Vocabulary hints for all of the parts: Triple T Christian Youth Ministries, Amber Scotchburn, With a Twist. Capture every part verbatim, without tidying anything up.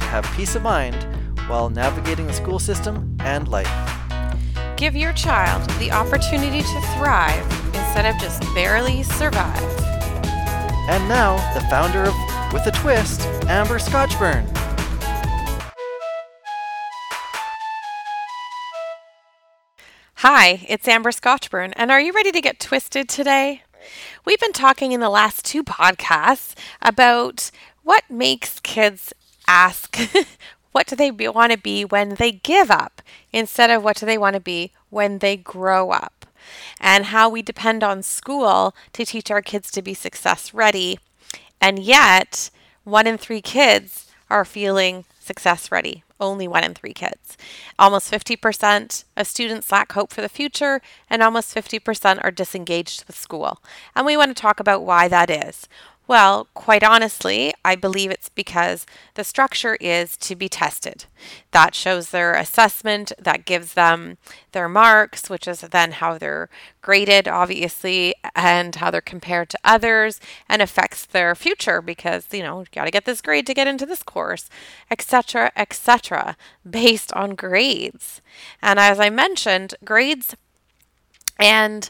to have peace of mind while navigating the school system and life. Give your child the opportunity to thrive instead of just barely survive. And now, the founder of With a Twist, Amber Scotchburn. Hi, it's Amber Scotchburn, and are you ready to get twisted today? We've been talking in the last two podcasts about what makes kids ask, what do they want to be when they give up, instead of what do they want to be when they grow up, and how we depend on school to teach our kids to be success ready. And yet, one in three kids are feeling success ready. Only one in three kids. Almost fifty percent of students lack hope for the future, and almost fifty percent are disengaged with school. And we want to talk about why that is. Well, quite honestly, I believe it's because the structure is to be tested. That shows their assessment, that gives them their marks, which is then how they're graded, obviously, and how they're compared to others, and affects their future because, you know, you got to get this grade to get into this course, et cetera, et cetera, based on grades. And as I mentioned, grades and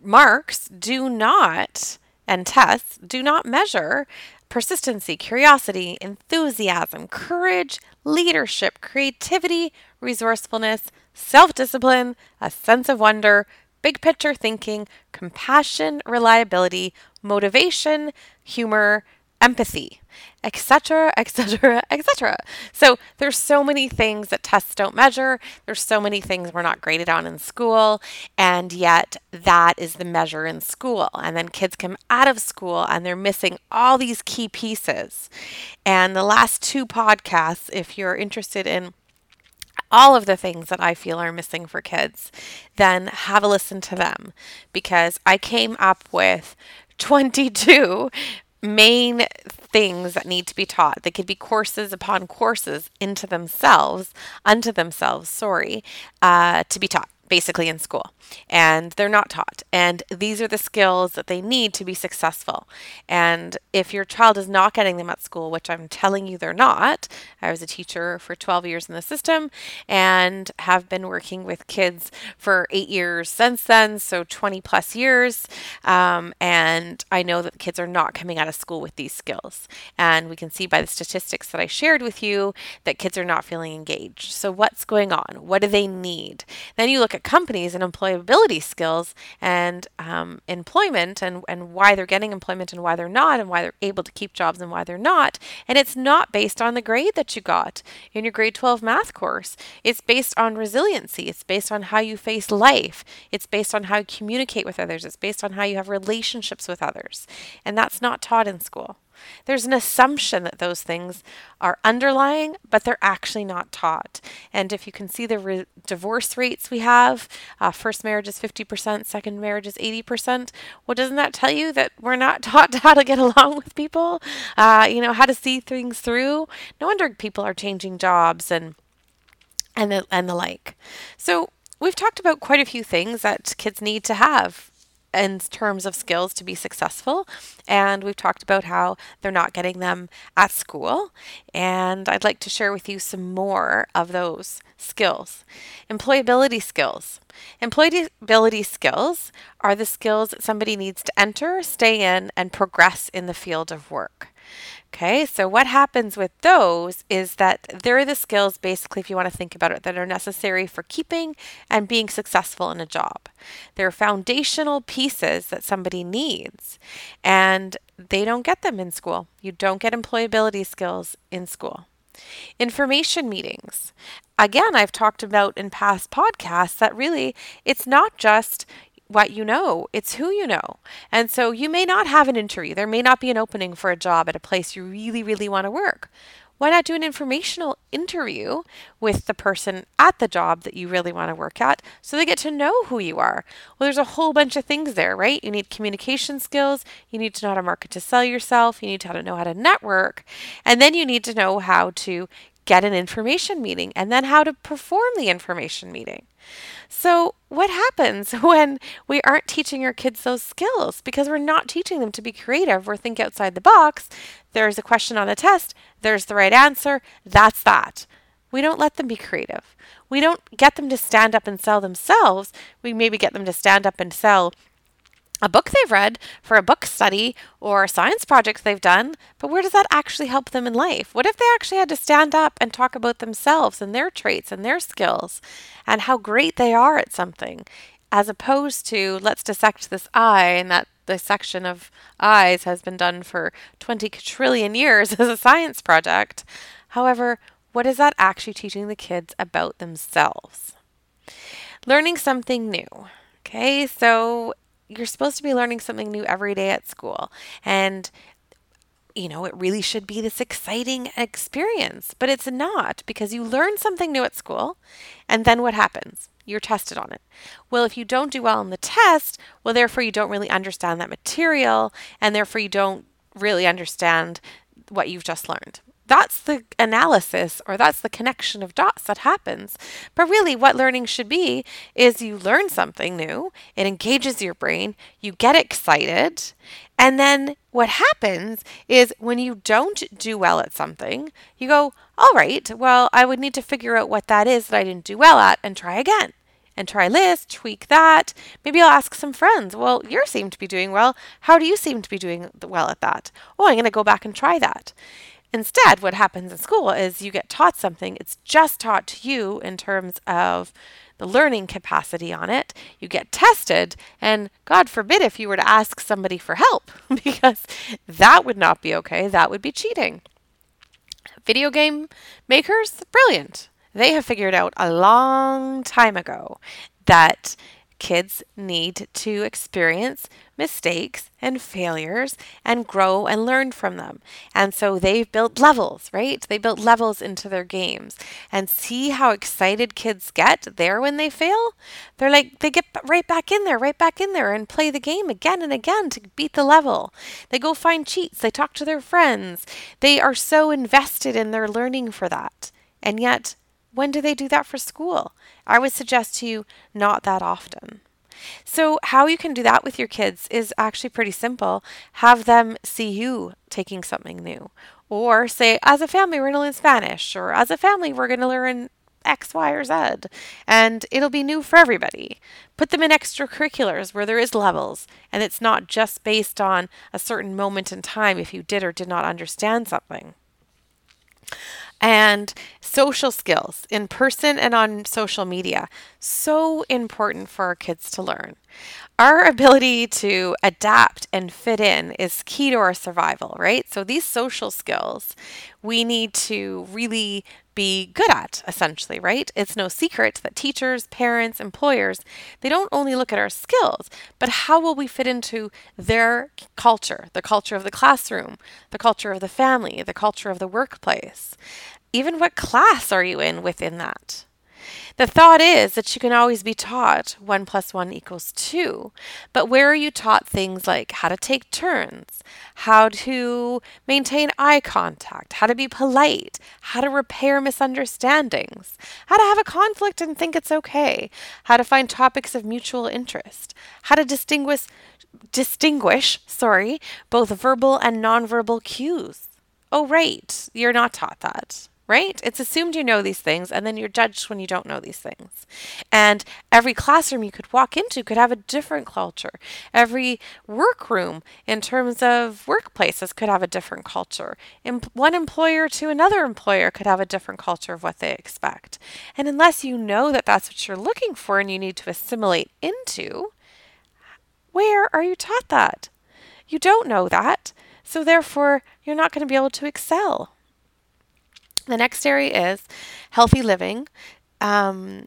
marks do not... and tests do not measure persistency, curiosity, enthusiasm, courage, leadership, creativity, resourcefulness, self-discipline, a sense of wonder, big picture thinking, compassion, reliability, motivation, humor, empathy, et cetera, et cetera, et cetera. So there's so many things that tests don't measure. There's so many things we're not graded on in school, and yet that is the measure in school. And then kids come out of school and they're missing all these key pieces. And the last two podcasts, if you're interested in all of the things that I feel are missing for kids, then have a listen to them, because I came up with twenty-two main things that need to be taught. They could be courses upon courses into themselves, unto themselves, sorry, uh, to be taught basically in school. And they're not taught. And these are the skills that they need to be successful. And if your child is not getting them at school, which I'm telling you they're not, I was a teacher for twelve years in the system and have been working with kids for eight years since then, so twenty plus years. Um, and I know that kids are not coming out of school with these skills. And we can see by the statistics that I shared with you that kids are not feeling engaged. So what's going on? What do they need? Then you look at companies and employability skills and um, employment and, and why they're getting employment and why they're not and why they're able to keep jobs and why they're not. And it's not based on the grade that you got in your grade twelve math course. It's based on resiliency. It's based on how you face life. It's based on how you communicate with others. It's based on how you have relationships with others. And that's not taught in school. There's an assumption that those things are underlying, but they're actually not taught. And if you can see the re- divorce rates we have, uh, first marriage is fifty percent, second marriage is eighty percent. Well, doesn't that tell you that we're not taught how to get along with people? Uh, you know, how to see things through? No wonder people are changing jobs and and the, and the like. So we've talked about quite a few things that kids need to have in terms of skills to be successful, and we've talked about how they're not getting them at school, and I'd like to share with you some more of those skills. Employability skills. Employability skills are the skills that somebody needs to enter, stay in, and progress in the field of work. Okay, so what happens with those is that they're the skills, basically, if you want to think about it, that are necessary for keeping and being successful in a job. They're foundational pieces that somebody needs, and they don't get them in school. You don't get employability skills in school. Information meetings. Again, I've talked about in past podcasts that really it's not just what you know, it's who you know. And so you may not have an interview. There may not be an opening for a job at a place you really, really want to work. why not do an informational interview with the person at the job that you really want to work at so they get to know who you are? Well, there's a whole bunch of things there, right? You need communication skills. You need to know how to market to sell yourself. You need to know how to network. And then you need to know how to get an information meeting and then how to perform the information meeting. So what happens when we aren't teaching our kids those skills? Because we're not teaching them to be creative or think outside the box. There's a question on the test. There's the right answer. That's that. We don't let them be creative. We don't get them to stand up and sell themselves. We maybe get them to stand up and sell a book they've read for a book study or a science project they've done, but where does that actually help them in life? What if they actually had to stand up and talk about themselves and their traits and their skills and how great they are at something, as opposed to let's dissect this eye, and that dissection of eyes has been done for twenty trillion years as a science project. However, what is that actually teaching the kids about themselves? Learning something new. Okay, so you're supposed to be learning something new every day at school. And, you know, it really should be this exciting experience, but it's not, because you learn something new at school and then what happens? You're tested on it. Well, if you don't do well on the test, well, therefore you don't really understand that material, and therefore you don't really understand what you've just learned. That's the analysis, or that's the connection of dots that happens. But really what learning should be is you learn something new, it engages your brain, you get excited, and then what happens is when you don't do well at something, you go, all right, well, I would need to figure out what that is that I didn't do well at and try again. And try this, tweak that. Maybe I'll ask some friends, well, you seem to be doing well. How do you seem to be doing well at that? Oh, I'm going to go back and try that. Instead, what happens in school is you get taught something. It's just taught to you in terms of the learning capacity on it. You get tested, and God forbid if you were to ask somebody for help, because that would not be okay. That would be cheating. Video game makers, brilliant. They have figured out a long time ago that kids need to experience mistakes and failures and grow and learn from them. And so they've built levels, right? They built levels into their games. And see how excited kids get there when they fail? They're like, they get right back in there, right back in there and play the game again and again to beat the level. They go find cheats. They talk to their friends. They are so invested in their learning for that. And yet, when do they do that for school? I would suggest to you not that often. So how you can do that with your kids is actually pretty simple. Have them see you taking something new, or say, as a family, we're going to learn Spanish, or as a family, we're going to learn X, Y, or Z, and it'll be new for everybody. Put them in extracurriculars where there is levels, and it's not just based on a certain moment in time if you did or did not understand something. And social skills in person and on social media. So important for our kids to learn. Our ability to adapt and fit in is key to our survival, right? So these social skills we need to really be good at, essentially, right? It's no secret that teachers, parents, employers, they don't only look at our skills, but how will we fit into their culture, the culture of the classroom, the culture of the family, the culture of the workplace. Even what class are you in within that? The thought is that you can always be taught one plus one equals two, but where are you taught things like how to take turns, how to maintain eye contact, how to be polite, how to repair misunderstandings, how to have a conflict and think it's okay, how to find topics of mutual interest, how to distinguish, distinguish, sorry, both verbal and nonverbal cues. Oh, right, you're not taught that. Right? It's assumed you know these things, and then you're judged when you don't know these things. And every classroom you could walk into could have a different culture. Every workroom in terms of workplaces could have a different culture. Em- one employer to another employer could have a different culture of what they expect. And unless you know that that's what you're looking for and you need to assimilate into, where are you taught that? You don't know that, so therefore you're not going to be able to excel. The next area is healthy living, Um,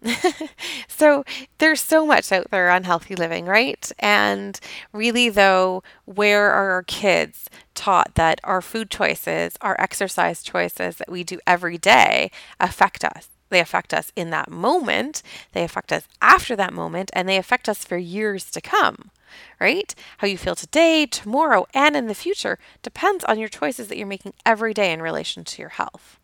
so there's so much out there on healthy living, right? And really, though, where are our kids taught that our food choices, our exercise choices that we do every day affect us? They affect us in that moment, they affect us after that moment, and they affect us for years to come, right? How you feel today, tomorrow, and in the future depends on your choices that you're making every day in relation to your health.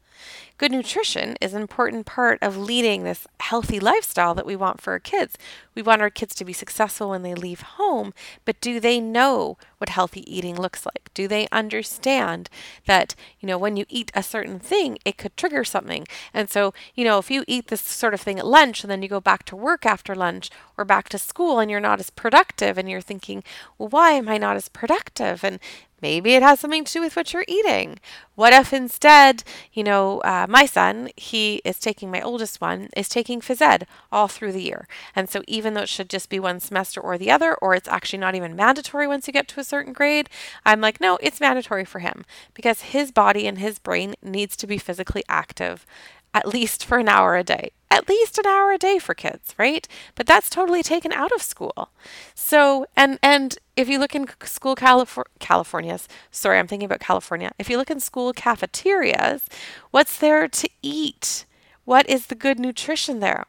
Good nutrition is an important part of leading this healthy lifestyle that we want for our kids. We want our kids to be successful when they leave home, but do they know what healthy eating looks like? Do they understand that, you know, when you eat a certain thing, it could trigger something? And so, you know, if you eat this sort of thing at lunch and then you go back to work after lunch or back to school and you're not as productive and you're thinking, well, why am I not as productive? And maybe it has something to do with what you're eating. What if instead, you know, uh, my son, he is taking, my oldest one, is taking phys ed all through the year. And so even though it should just be one semester or the other, or it's actually not even mandatory once you get to a certain grade, I'm like, no, it's mandatory for him because his body and his brain needs to be physically active at least for an hour a day, at least an hour a day for kids, right? But that's totally taken out of school. So, and and if you look in school California, California's, sorry, I'm thinking about California. If you look in school cafeterias, what's there to eat? What is the good nutrition there?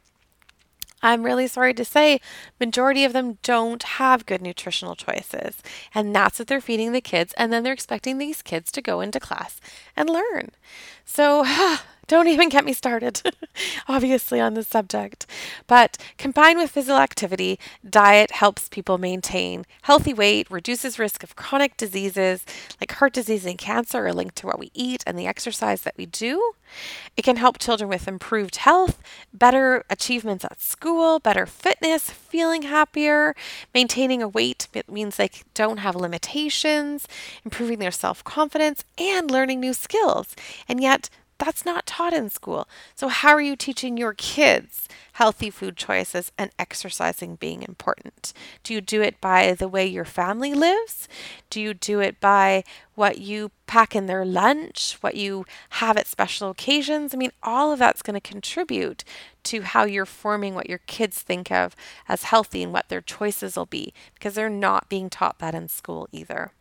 I'm really sorry to say, majority of them don't have good nutritional choices. And that's what they're feeding the kids. And then they're expecting these kids to go into class and learn. So don't even get me started, obviously, on this subject. But combined with physical activity, diet helps people maintain healthy weight, reduces risk of chronic diseases like heart disease and cancer are linked to what we eat and the exercise that we do. It can help children with improved health, better achievements at school, better fitness, feeling happier, maintaining a weight that means they don't have limitations, improving their self-confidence, and learning new skills. And yet, that's not taught in school. So how are you teaching your kids healthy food choices and exercising being important? Do you do it by the way your family lives? Do you do it by what you pack in their lunch, what you have at special occasions? I mean, all of that's going to contribute to how you're forming what your kids think of as healthy and what their choices will be, because they're not being taught that in school either.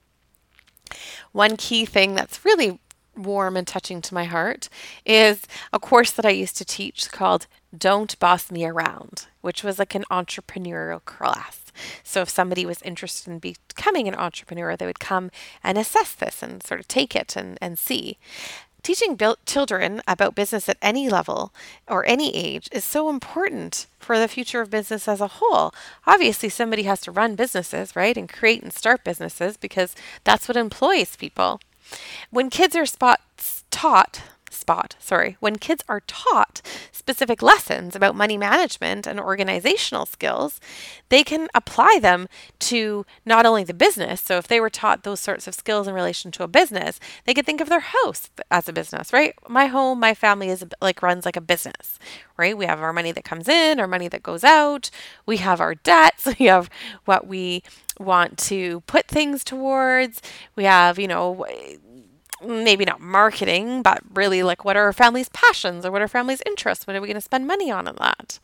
One key thing that's really warm and touching to my heart is a course that I used to teach called Don't Boss Me Around, which was like an entrepreneurial class. So if somebody was interested in becoming an entrepreneur, they would come and assess this and sort of take it and, and see. Teaching bil- children about business at any level or any age is so important for the future of business as a whole. Obviously, somebody has to run businesses, right, and create and start businesses because that's what employs people. When kids are spot taught, spot, sorry, when kids are taught specific lessons about money management and organizational skills, they can apply them to not only the business. So if they were taught those sorts of skills in relation to a business, they could think of their house as a business, right? My home, my family is like runs like a business, right? We have our money that comes in, our money that goes out. We have our debts. We have what we want to put things towards. We have, you know, maybe not marketing, but really like what are our family's passions or what are our family's interests? What are we going to spend money on in that?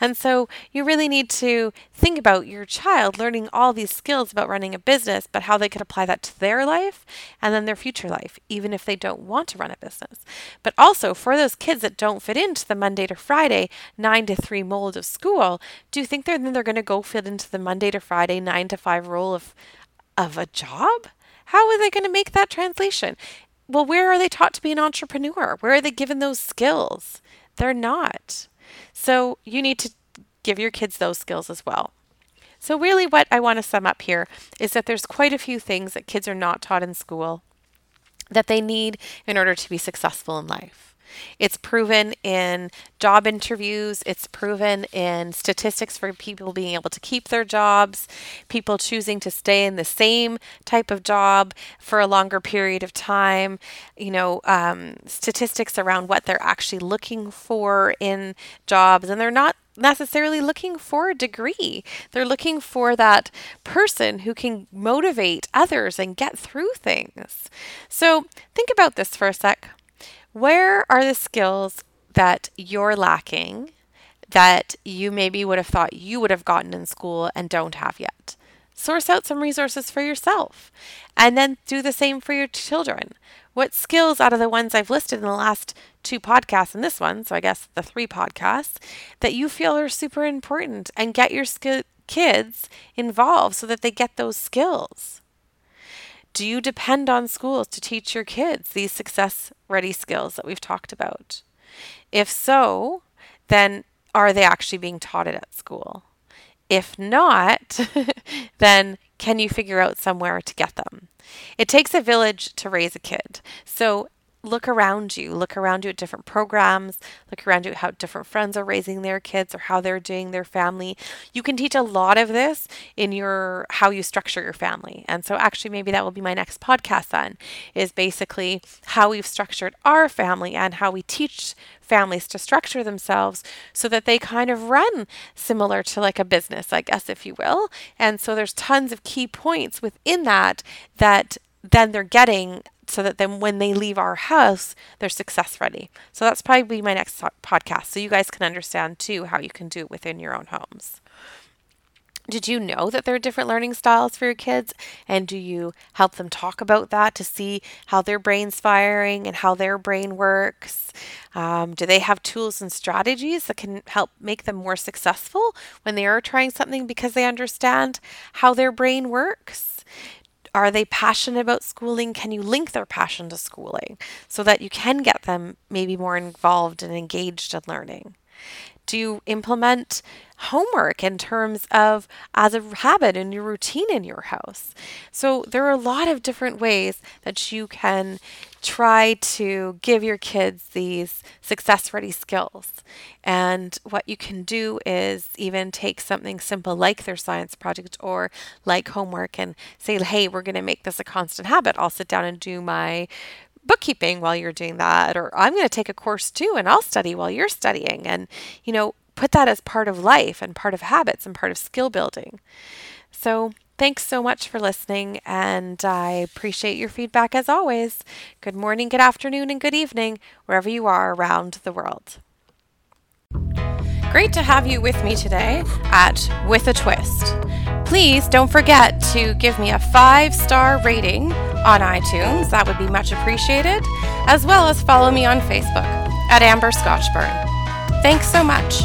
And so you really need to think about your child learning all these skills about running a business, but how they could apply that to their life and then their future life, even if they don't want to run a business. But also for those kids that don't fit into the Monday to Friday, nine to three mold of school, do you think they're, then they're going to go fit into the Monday to Friday, nine to five role of, of a job? How are they going to make that translation? Well, where are they taught to be an entrepreneur? Where are they given those skills? They're not. So you need to give your kids those skills as well. So really what I want to sum up here is that there's quite a few things that kids are not taught in school that they need in order to be successful in life. It's proven in job interviews. It's proven in statistics for people being able to keep their jobs, people choosing to stay in the same type of job for a longer period of time, you know, um, statistics around what they're actually looking for in jobs. And they're not necessarily looking for a degree. They're looking for that person who can motivate others and get through things. So think about this for a sec. Where are the skills that you're lacking that you maybe would have thought you would have gotten in school and don't have yet. Source out some resources for yourself, and then do the same for your children. What skills out of the ones I've listed in the last two podcasts and this one, so I guess the three podcasts, that you feel are super important, and get your sk- kids involved so that they get those skills. Do you depend on schools to teach your kids these success-ready skills that we've talked about? If so, then are they actually being taught it at school? If not, then can you figure out somewhere to get them? It takes a village to raise a kid. So look around you. Look around you at different programs. Look around you at how different friends are raising their kids or how they're doing their family. You can teach a lot of this in your how you structure your family. And so actually maybe that will be my next podcast then, is basically how we've structured our family and how we teach families to structure themselves so that they kind of run similar to like a business, I guess, if you will. And so there's tons of key points within that that then they're getting so that then when they leave our house, they're success ready. So that's probably my next podcast. So you guys can understand too how you can do it within your own homes. Did you know that there are different learning styles for your kids? And do you help them talk about that to see how their brain's firing and how their brain works? Um, do they have tools and strategies that can help make them more successful when they are trying something because they understand how their brain works? Are they passionate about schooling? Can you link their passion to schooling so that you can get them maybe more involved and engaged in learning? Do you implement homework in terms of as a habit and your routine in your house? So there are a lot of different ways that you can try to give your kids these success-ready skills. And what you can do is even take something simple like their science project or like homework and say, hey, we're going to make this a constant habit. I'll sit down and do my bookkeeping while you're doing that, or I'm going to take a course too and I'll study while you're studying, and you know, put that as part of life and part of habits and part of skill building. So thanks so much for listening, and I appreciate your feedback as always. Good morning, good afternoon, and good evening wherever you are around the world. Great to have you with me today at With a Twist. Please don't forget to give me a five-star rating on iTunes. That would be much appreciated. As well as follow me on Facebook at Amber Scotchburn. Thanks so much.